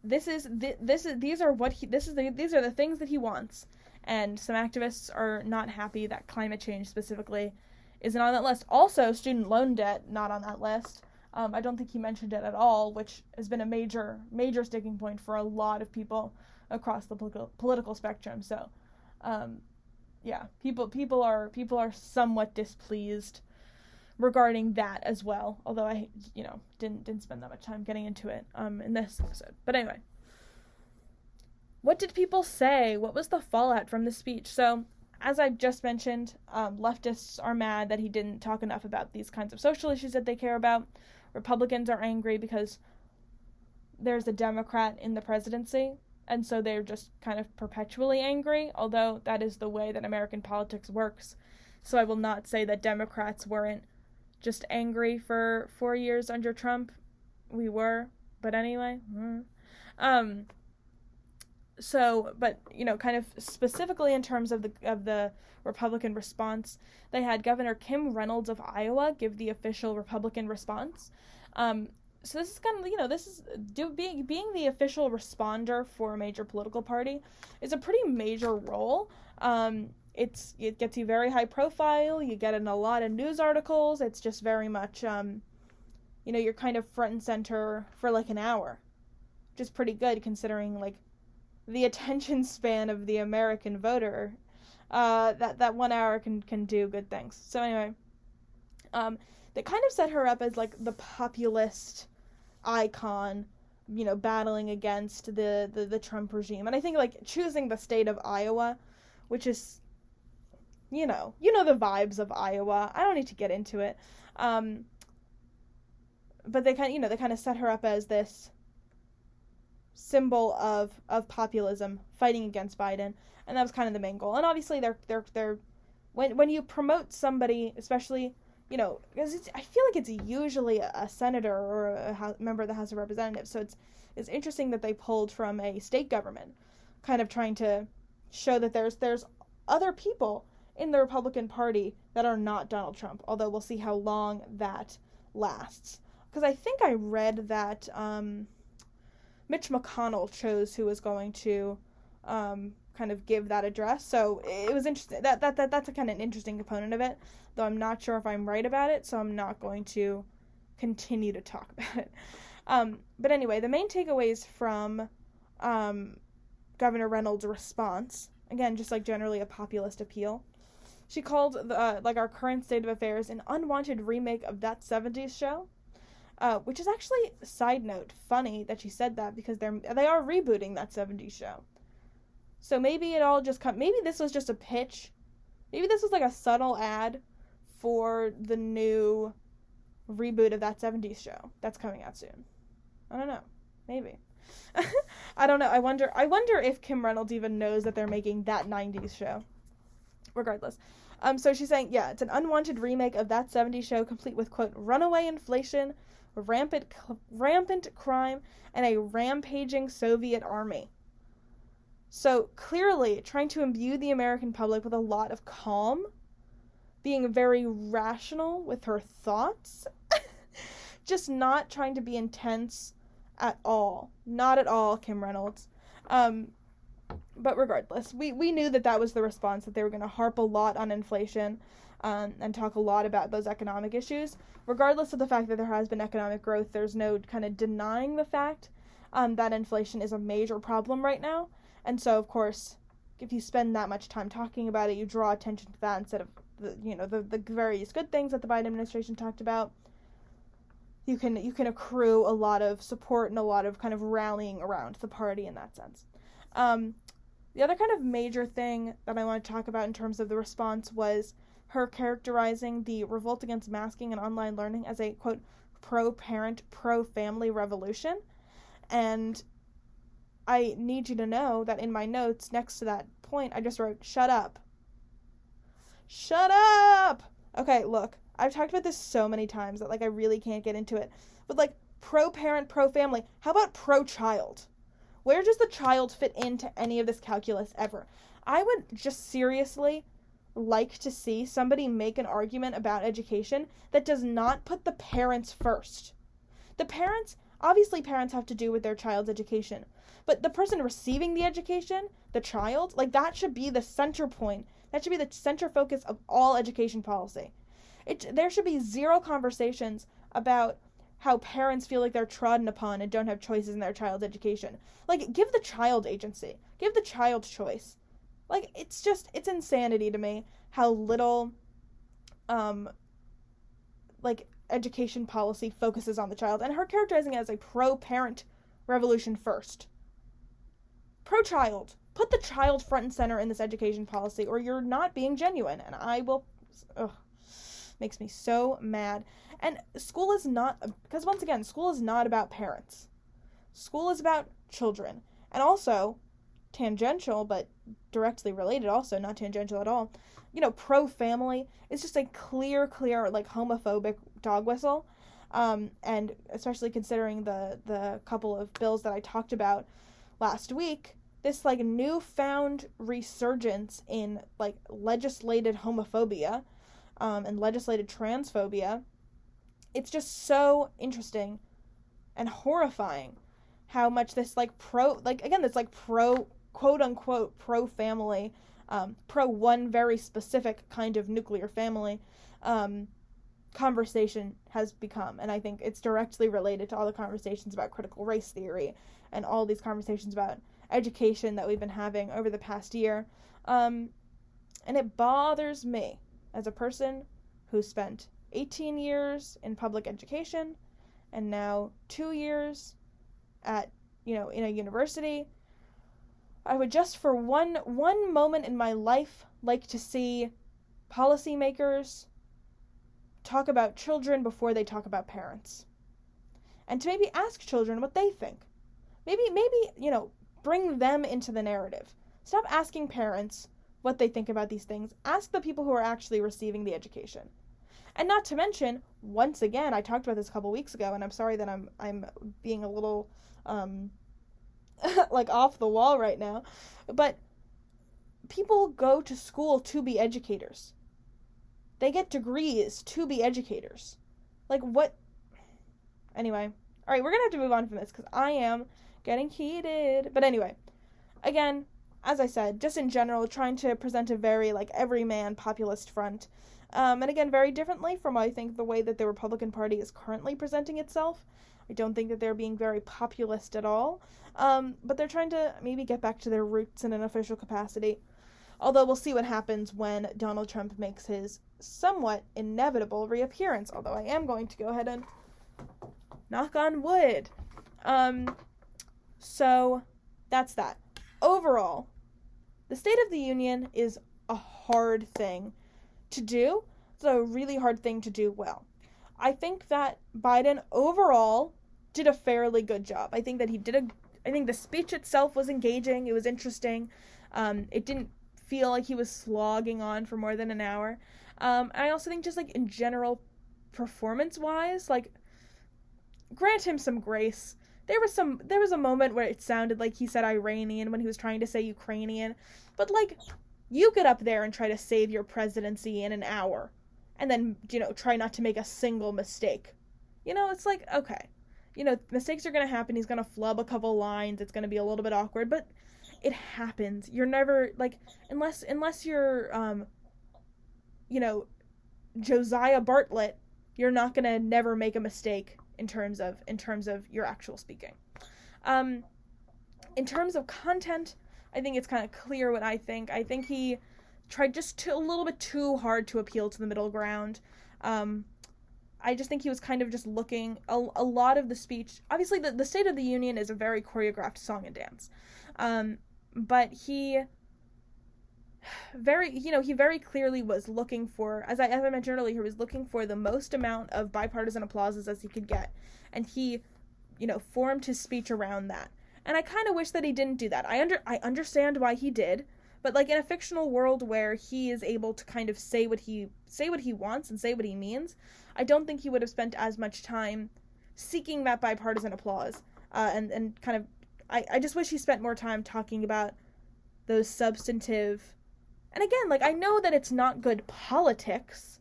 this is th- this is these are what he this is the, these are the things that he wants. And some activists are not happy that climate change specifically isn't on that list. Also, student loan debt, not on that list. Um, I don't think he mentioned it at all, which has been a major, major sticking point for a lot of people across the political, political spectrum. So, um, yeah, people people are people are somewhat displeased regarding that as well. Although I, you know, didn't didn't spend that much time getting into it um, in this episode. But anyway. What did people say? What was the fallout from the speech? So, as I've just mentioned, um, leftists are mad that he didn't talk enough about these kinds of social issues that they care about. Republicans are angry because there's a Democrat in the presidency, and so they're just kind of perpetually angry, although that is the way that American politics works. So I will not say that Democrats weren't just angry for four years under Trump. We were, but anyway. Mm. Um... So, but, you know, kind of specifically in terms of the of the Republican response, they had Governor Kim Reynolds of Iowa give the official Republican response. Um, so this is kind of, you know, this is, do, being, being the official responder for a major political party is a pretty major role. Um, it's, it gets you very high profile, you get in a lot of news articles, it's just very much, um, you know, you're kind of front and center for like an hour, which is pretty good considering, like, the attention span of the American voter, uh, that, that one hour can, can do good things. So anyway, um, they kind of set her up as, like, the populist icon, you know, battling against the, the, the Trump regime. And I think, like, choosing the state of Iowa, which is, you know, you know the vibes of Iowa. I don't need to get into it. Um, but they kind of, you know, they kind of set her up as this symbol of of populism fighting against Biden, and that was kind of the main goal. And obviously they're they're they're when when you promote somebody, especially, you know, because I feel like it's usually a, a senator or a house, member of the House of Representatives, so it's it's interesting that they pulled from a state government, kind of trying to show that there's there's other people in the Republican Party that are not Donald Trump, although we'll see how long that lasts, because I think I read that um Mitch McConnell chose who was going to um, kind of give that address, so it was interesting. That that, that that's a kind of an interesting component of it, though I'm not sure if I'm right about it, so I'm not going to continue to talk about it. Um, but anyway, the main takeaways from um, Governor Reynolds' response, again, just like generally a populist appeal, she called the, uh, like our current state of affairs an unwanted remake of That seventies Show. Uh, which is actually, side note, funny that she said that, because they're they are rebooting That seventies Show. So maybe it all just come. Maybe this was just a pitch. Maybe this was like a subtle ad for the new reboot of That seventies Show that's coming out soon. I don't know. Maybe. I don't know. I wonder. I wonder if Kim Reynolds even knows that they're making That nineties Show. Regardless. Um. So she's saying, yeah, it's an unwanted remake of That seventies Show, complete with, quote, runaway inflation, rampant rampant crime, and a rampaging Soviet army. So clearly trying to imbue the American public with a lot of calm, being very rational with her thoughts, just not trying to be intense at all. Not at all, Kim Reynolds. Um, but regardless, we, we knew that that was the response, that they were going to harp a lot on inflation, Um, and talk a lot about those economic issues. Regardless of the fact that there has been economic growth, there's no kind of denying the fact um, that inflation is a major problem right now. And so, of course, if you spend that much time talking about it, you draw attention to that instead of the, you know, the, the various good things that the Biden administration talked about. You can you can accrue a lot of support and a lot of kind of rallying around the party in that sense. Um, the other kind of major thing that I want to talk about in terms of the response was her characterizing the revolt against masking and online learning as a, quote, pro-parent, pro-family revolution. And I need you to know that in my notes next to that point, I just wrote, shut up. Shut up! Okay, look, I've talked about this so many times that, like, I really can't get into it. But, like, pro-parent, pro-family, how about pro-child? Where does the child fit into any of this calculus ever? I would just seriously like to see somebody make an argument about education that does not put the parents first. The parents, obviously parents have to do with their child's education, but the person receiving the education, the child, like that should be the center point. That should be the center focus of all education policy. It, there should be zero conversations about how parents feel like they're trodden upon and don't have choices in their child's education. Like, give the child agency. Give the child choice. Like, it's just, it's insanity to me how little, um, like, education policy focuses on the child. And her characterizing it as a pro-parent revolution first. pro-child. Put the child front and center in this education policy, or you're not being genuine. And I will... Ugh. Makes me so mad. And school is not... Because once again, school is not about parents. School is about children. And also, tangential, but directly related also, not tangential at all, you know, pro-family is just a clear, clear, like, homophobic dog whistle. Um, and especially considering the, the couple of bills that I talked about last week, this, like, newfound resurgence in, like, legislated homophobia um, and legislated transphobia, it's just so interesting and horrifying how much this, like, pro, like, again, this, like, pro, quote-unquote, pro-family, um, pro-one very specific kind of nuclear family, um, conversation has become. And I think it's directly related to all the conversations about critical race theory and all these conversations about education that we've been having over the past year. Um, and it bothers me as a person who spent eighteen years in public education and now two years at, you know, in a university. I would just for one one moment in my life like to see policymakers talk about children before they talk about parents. And to maybe ask children what they think. Maybe, maybe, you know, bring them into the narrative. Stop asking parents what they think about these things. Ask the people who are actually receiving the education. And not to mention, once again, I talked about this a couple weeks ago, and I'm sorry that I'm I'm being a little, um, like, off the wall right now, but people go to school to be educators. They get degrees to be educators. Like, what? Anyway. All right, we're going to have to move on from this, because I am getting heated. But anyway, again, as I said, just in general, trying to present a very, like, everyman populist front. Um, and again, very differently from, I think, the way that the Republican Party is currently presenting itself. I don't think that they're being very populist at all. Um, but they're trying to maybe get back to their roots in an official capacity. Although we'll see what happens when Donald Trump makes his somewhat inevitable reappearance. Although I am going to go ahead and knock on wood. Um, so that's that. Overall, the State of the Union is a hard thing to do. It's a really hard thing to do well. I think that Biden overall did a fairly good job. I think that he did a, I think the speech itself was engaging. It was interesting. Um, it didn't feel like he was slogging on for more than an hour. Um, I also think just like in general performance-wise, like grant him some grace. There was some, there was a moment where it sounded like he said Iranian when he was trying to say Ukrainian, but like, you get up there and try to save your presidency in an hour and then, you know, try not to make a single mistake. You know, it's like, okay, you know, mistakes are going to happen. He's going to flub a couple lines. It's going to be a little bit awkward, but it happens. You're never like, unless, unless you're, um, you know, Josiah Bartlett, you're not going to never make a mistake in terms of, in terms of your actual speaking. Um, in terms of content, I think it's kind of clear what I think. I think he tried just to, a little bit too hard to appeal to the middle ground. Um, I just think he was kind of just looking, a, a lot of the speech, obviously the, the State of the Union is a very choreographed song and dance. Um, but he very, you know, he very clearly was looking for, as I, as I mentioned earlier, he was looking for the most amount of bipartisan applauses as he could get. And he, you know, formed his speech around that. And I kind of wish that he didn't do that. I under I understand why he did, but like in a fictional world where he is able to kind of say what he say what he wants and say what he means, I don't think he would have spent as much time seeking that bipartisan applause. Uh, and, and kind of, I, I just wish he spent more time talking about those substantive, and again, like I know that it's not good politics,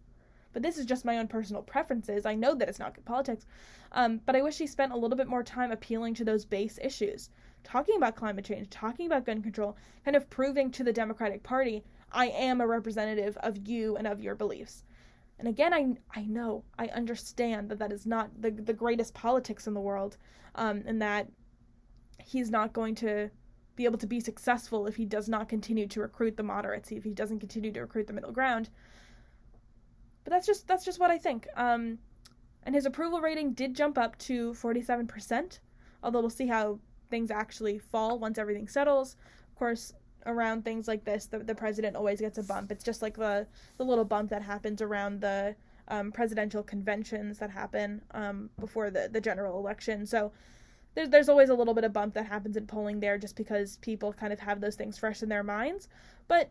but this is just my own personal preferences. I know that it's not good politics, um, but I wish he spent a little bit more time appealing to those base issues, talking about climate change, talking about gun control, kind of proving to the Democratic Party, I am a representative of you and of your beliefs. And again, I I know, I understand that that is not the, the greatest politics in the world, um, and that he's not going to be able to be successful if he does not continue to recruit the moderates, if he doesn't continue to recruit the middle ground. But that's just that's just what I think. Um, and his approval rating did jump up to forty-seven percent, although we'll see how things actually fall once everything settles. Of course, around things like this, the, the president always gets a bump. It's just like the, the little bump that happens around the um, presidential conventions that happen um, before the, the general election. So there's, there's always a little bit of bump that happens in polling there just because people kind of have those things fresh in their minds. But,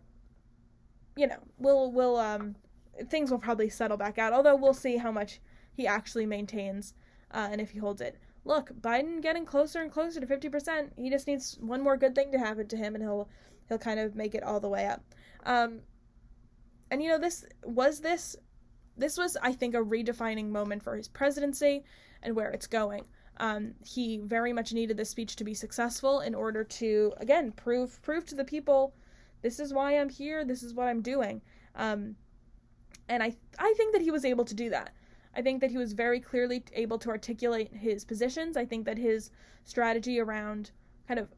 you know, we'll, we'll um, things will probably settle back out, although we'll see how much he actually maintains uh, and if he holds it. Look, Biden getting closer and closer to fifty percent. He just needs one more good thing to happen to him, and he'll he'll kind of make it all the way up. Um, and, you know, this was this, this was, I think, a redefining moment for his presidency and where it's going. Um, he very much needed this speech to be successful in order to, again, prove prove to the people, this is why I'm here, this is what I'm doing. Um, and I I think that he was able to do that. I think that he was very clearly able to articulate his positions. I think that his strategy around kind of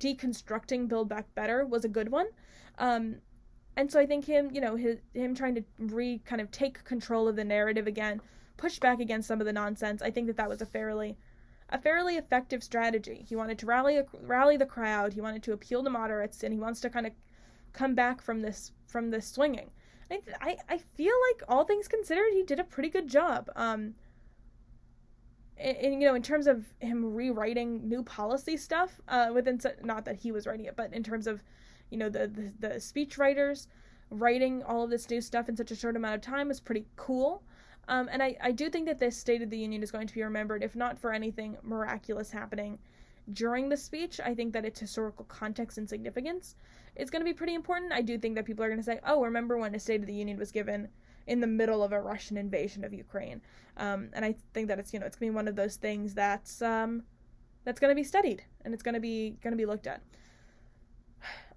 deconstructing Build Back Better was a good one. Um, and so I think him, you know, his, him trying to re kind of take control of the narrative again, push back against some of the nonsense. I think that that was a fairly, a fairly effective strategy. He wanted to rally, rally the crowd. He wanted to appeal to moderates, and he wants to kind of come back from this, from this swinging. I, I feel like, all things considered, he did a pretty good job. Um, and, and, you know, in terms of him rewriting new policy stuff, uh, within, not that he was writing it, but in terms of, you know, the, the, the speech writers writing all of this new stuff in such a short amount of time was pretty cool. Um, and I, I do think that this State of the Union is going to be remembered, if not for anything miraculous happening during the speech. I think that its historical context and significance is going to be pretty important. I do think that people are going to say, oh, remember when the State of the Union was given in the middle of a Russian invasion of Ukraine. Um, and I think that it's, you know, it's going to be one of those things that's, um, that's going to be studied, and it's going to be, going to be looked at.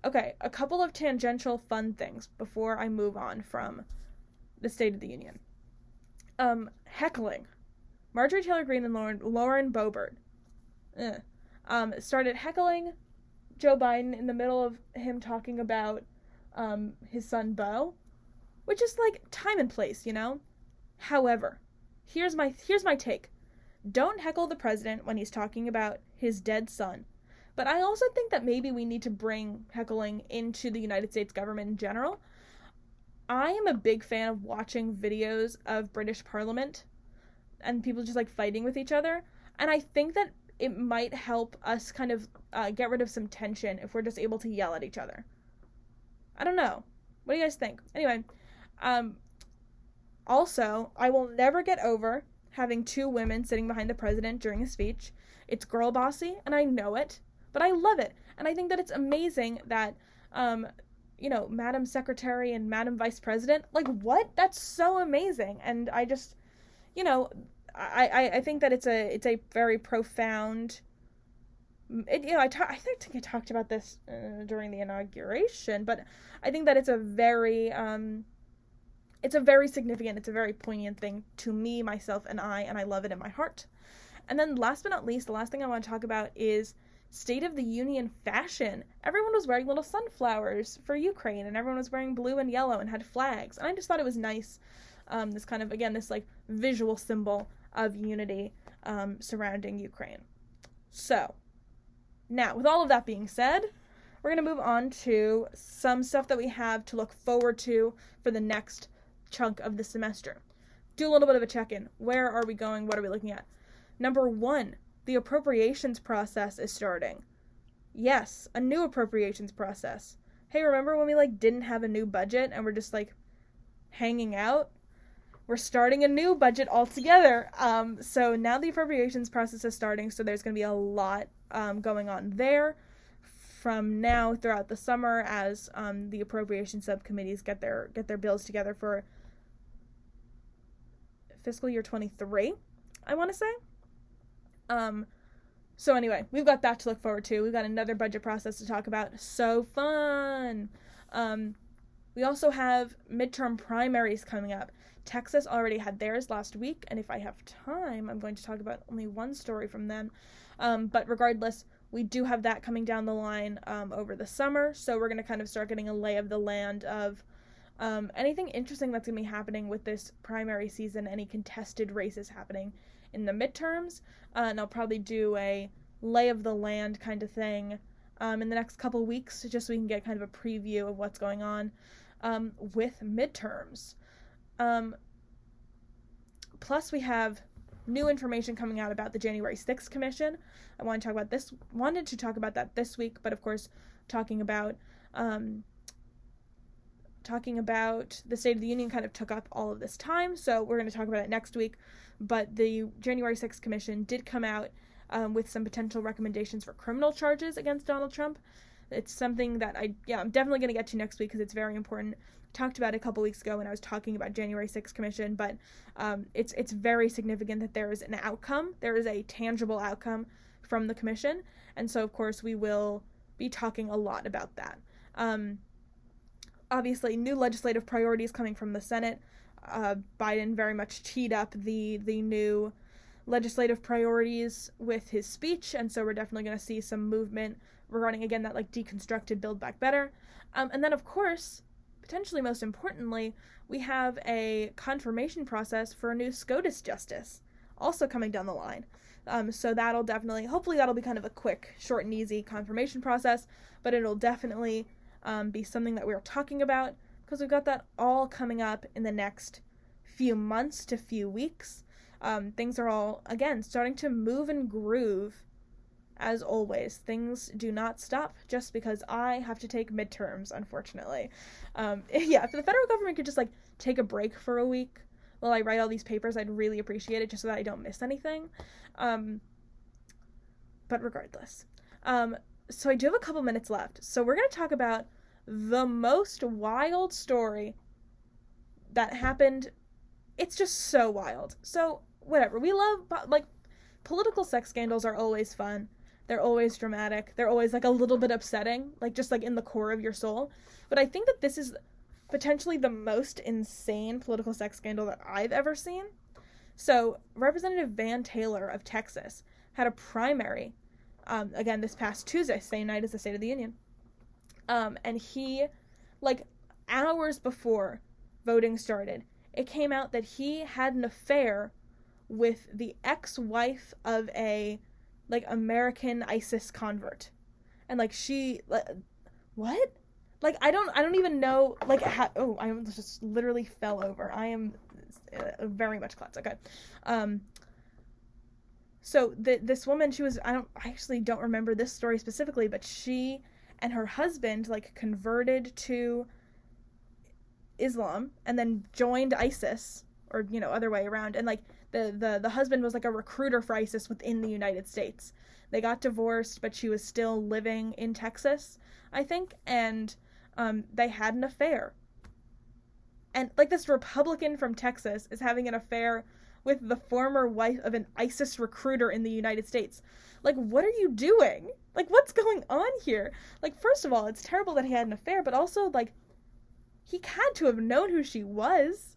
Okay. A couple of tangential fun things before I move on from the State of the Union. Um, heckling. Marjorie Taylor Greene and Lauren, Lauren Boebert. Ugh. Um, started heckling Joe Biden in the middle of him talking about um, his son, Beau, which is like time and place, you know? However, here's my here's my take. Don't heckle the president when he's talking about his dead son. But I also think that maybe we need to bring heckling into the United States government in general. I am a big fan of watching videos of British Parliament and people just like fighting with each other. And I think that it might help us kind of uh, get rid of some tension if we're just able to yell at each other. I don't know. What do you guys think? Anyway, um, also, I will never get over having two women sitting behind the president during a speech. It's girl bossy, and I know it, but I love it. And I think that it's amazing that, um, you know, Madam Secretary and Madam Vice President, like, what? That's so amazing. And I just, you know... I, I, I think that it's a it's a very profound. It, you know, I ta- I think I talked about this uh, during the inauguration, but I think that it's a very um, it's a very significant, it's a very poignant thing to me, myself, and I, and I love it in my heart. And then, last but not least, the last thing I want to talk about is State of the Union fashion. Everyone was wearing little sunflowers for Ukraine, and everyone was wearing blue and yellow and had flags, and I just thought it was nice. Um, this kind of again, this like visual symbol of unity um, surrounding Ukraine. So, now, with all of that being said, we're going to move on to some stuff that we have to look forward to for the next chunk of the semester. Do a little bit of a check-in. Where are we going? What are we looking at? Number one, the appropriations process is starting. Yes, a new appropriations process. Hey, remember when we, like, didn't have a new budget and we're just, like, hanging out? We're starting a new budget altogether. Um, so now the appropriations process is starting, so there's going to be a lot um, going on there from now throughout the summer as um, the appropriations subcommittees get their get their bills together for fiscal year twenty-three, I want to say. Um, so anyway, we've got that to look forward to. We've got another budget process to talk about. So fun! Um, we also have midterm primaries coming up. Texas already had theirs last week, and if I have time, I'm going to talk about only one story from them. Um, but regardless, we do have that coming down the line um, over the summer, so we're going to kind of start getting a lay of the land of um, anything interesting that's going to be happening with this primary season, any contested races happening in the midterms. Uh, and I'll probably do a lay of the land kind of thing um, in the next couple weeks, just so we can get kind of a preview of what's going on um, with midterms. Um, plus, we have new information coming out about the January sixth Commission. I want to talk about this. Wanted to talk about that this week, but of course, talking about um, talking about the State of the Union kind of took up all of this time. So we're going to talk about it next week. But the January sixth Commission did come out um, with some potential recommendations for criminal charges against Donald Trump. It's something that I yeah I'm definitely going to get to next week because it's very important. Talked about it a couple weeks ago when I was talking about January sixth Commission, but um, it's it's very significant that there is an outcome, there is a tangible outcome from the commission, and so of course we will be talking a lot about that. Um, obviously, new legislative priorities coming from the Senate. Uh, Biden very much teed up the the new legislative priorities with his speech, and so we're definitely going to see some movement regarding again that like deconstructed Build Back Better, um, and then of course. Potentially most importantly, we have a confirmation process for a new SCOTUS justice also coming down the line. Um, so that'll definitely, hopefully that'll be kind of a quick, short and easy confirmation process, but it'll definitely um, be something that we're talking about because we've got that all coming up in the next few months to few weeks. Um, things are all, again, starting to move and groove as always. Things do not stop just because I have to take midterms, unfortunately. Um, yeah, if the federal government could just, like, take a break for a week while I write all these papers, I'd really appreciate it just so that I don't miss anything. Um, but regardless. Um, so I do have a couple minutes left. So we're going to talk about the most wild story that happened. It's just so wild. So, whatever. We love, like, political sex scandals are always fun. They're always dramatic. They're always, like, a little bit upsetting, like, just, like, in the core of your soul. But I think that this is potentially the most insane political sex scandal that I've ever seen. So, Representative Van Taylor of Texas had a primary, um, again, this past Tuesday, same night as the State of the Union. Um, and he, like, hours before voting started, it came out that he had an affair with the ex-wife of a like American ISIS convert, and like she, like, what? Like I don't, I don't even know. Like how, oh, I just literally fell over. I am uh, very much klutz. Okay, um. So the this woman, she was I don't I actually don't remember this story specifically, but she and her husband like converted to Islam and then joined ISIS, or you know other way around, and like. The, the the husband was like a recruiter for ISIS within the United States. They got divorced, but she was still living in Texas, I think, and um, they had an affair. And like this Republican from Texas is having an affair with the former wife of an ISIS recruiter in the United States. Like, what are you doing? Like, what's going on here? Like, first of all, it's terrible that he had an affair, but also like he had to have known who she was.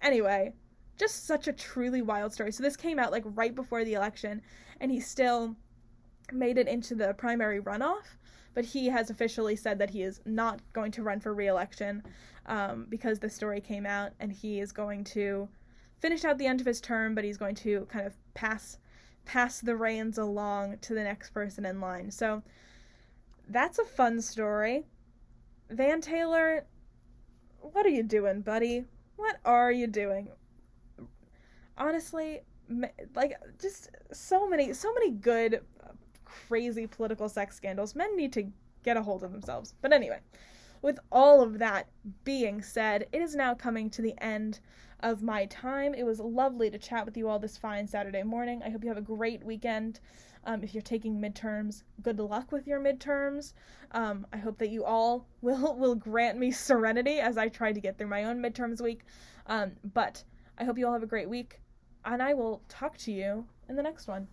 Anyway. Just such a truly wild story. So this came out, like, right before the election, and he still made it into the primary runoff, but he has officially said that he is not going to run for re-election um, because the story came out, and he is going to finish out the end of his term, but he's going to kind of pass pass the reins along to the next person in line. So that's a fun story. Van Taylor, what are you doing, buddy? What are you doing? Honestly, like, just so many, so many good, crazy political sex scandals. Men need to get a hold of themselves. But anyway, with all of that being said, it is now coming to the end of my time. It was lovely to chat with you all this fine Saturday morning. I hope you have a great weekend. Um, if you're taking midterms, good luck with your midterms. Um, I hope that you all will, will grant me serenity as I try to get through my own midterms week. Um, but I hope you all have a great week. And I will talk to you in the next one.